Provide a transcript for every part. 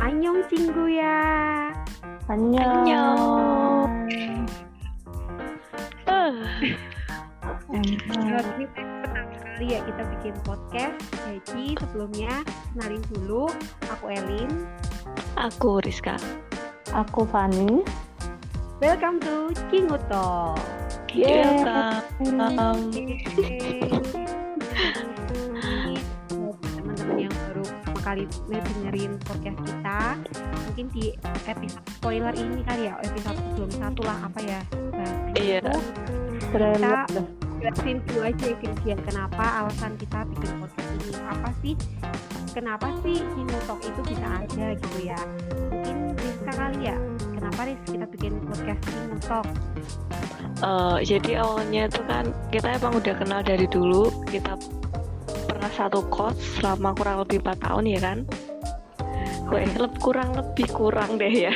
Annyeong cingguya. Annyeong. Ini pertama kali ya kita bikin podcast. Jadi sebelumnya kenalin dulu, aku Elin. Aku Rizka. Aku Fani. Welcome to Kino Talk. Yeay. Teman-teman yang baru pertama kali dengerin podcast kita, mungkin di episode spoiler ini kali ya, episode belum satu lah, apa ya? Iya. Kita jelasin dulu aja kejadian kenapa alasan kita bikin podcast ini, apa sih, kenapa sih Kino Talk itu bisa ada gitu ya. Mungkin Rizka kali ya, kenapa Riz kita bikin podcast Kino Talk? Jadi awalnya itu kan kita emang udah kenal dari dulu, kita pernah satu kos selama kurang lebih 4 tahun ya kan. Kurang lebih ya.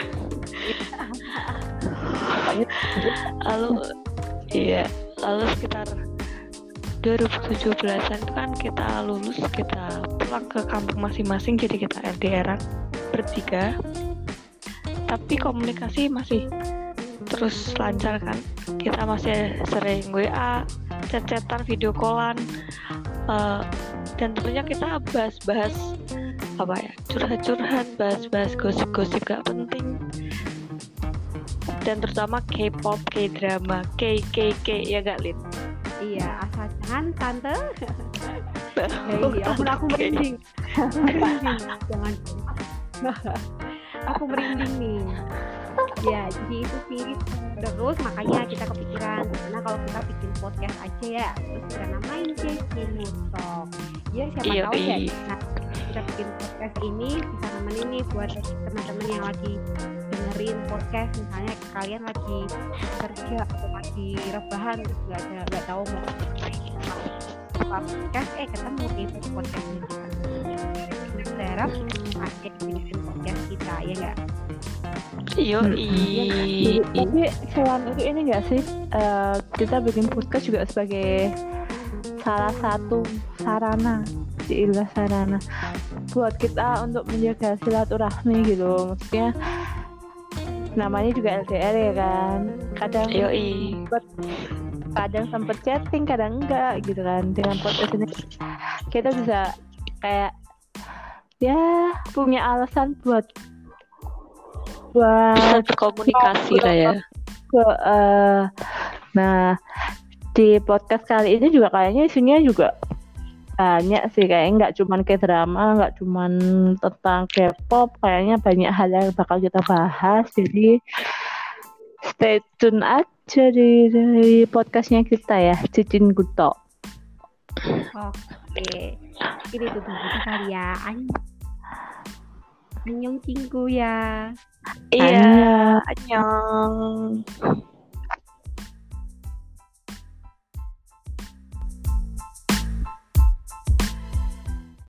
Lalu sekitar 2017-an itu kan kita lulus, kita pulang ke kampung masing-masing, jadi kita LDR-an bertiga. Tapi komunikasi masih terus lancar kan. Kita masih sering WA, chat-chatan, video callan, dan tentunya kita bahas-bahas apa ya, curhat-curhat, bahas-bahas gosip-gosip gak penting. Dan terutama K-pop, K-drama, K, ya gak Lin? Iya, asal jangan tante. Aku merinding. Jangan. Aku merinding nih. Ya, jadi itu sih. Terus makanya kita kepikiran, karena kalau kita bikin podcast aja ya, terus kita namain Kino Talk. Ya siapa tahu ya. Kita bikin podcast ini bisa nemenin nih buat teman-teman yang lagi dengerin podcast, misalnya kalian lagi kerja atau lagi rebahan terus nggak tahu mau apa podcast, ketemu itu podcast ini. Kita berharap ada dengerin podcast kita ya nggak? Tapi selain itu ini nggak sih kita bikin podcast juga sebagai salah satu sarana, ilah sarana buat kita untuk menjaga silaturahmi gitu, maksudnya namanya juga LDR ya kan, kadang sempet chatting, kadang enggak gitu kan. Dengan podcast ini kita bisa kayak ya punya alasan buat berkomunikasi lah ya. Nah di podcast kali ini juga kayaknya isunya juga banyak sih, kayaknya nggak cuman kayak drama, nggak cuman tentang K-pop, kayaknya banyak hal yang bakal kita bahas. Jadi stay tune aja di podcastnya kita ya, Cicin Gutok. Oke, ini tuh kita ya, Annyeong cingguya. Iya, Annyeong.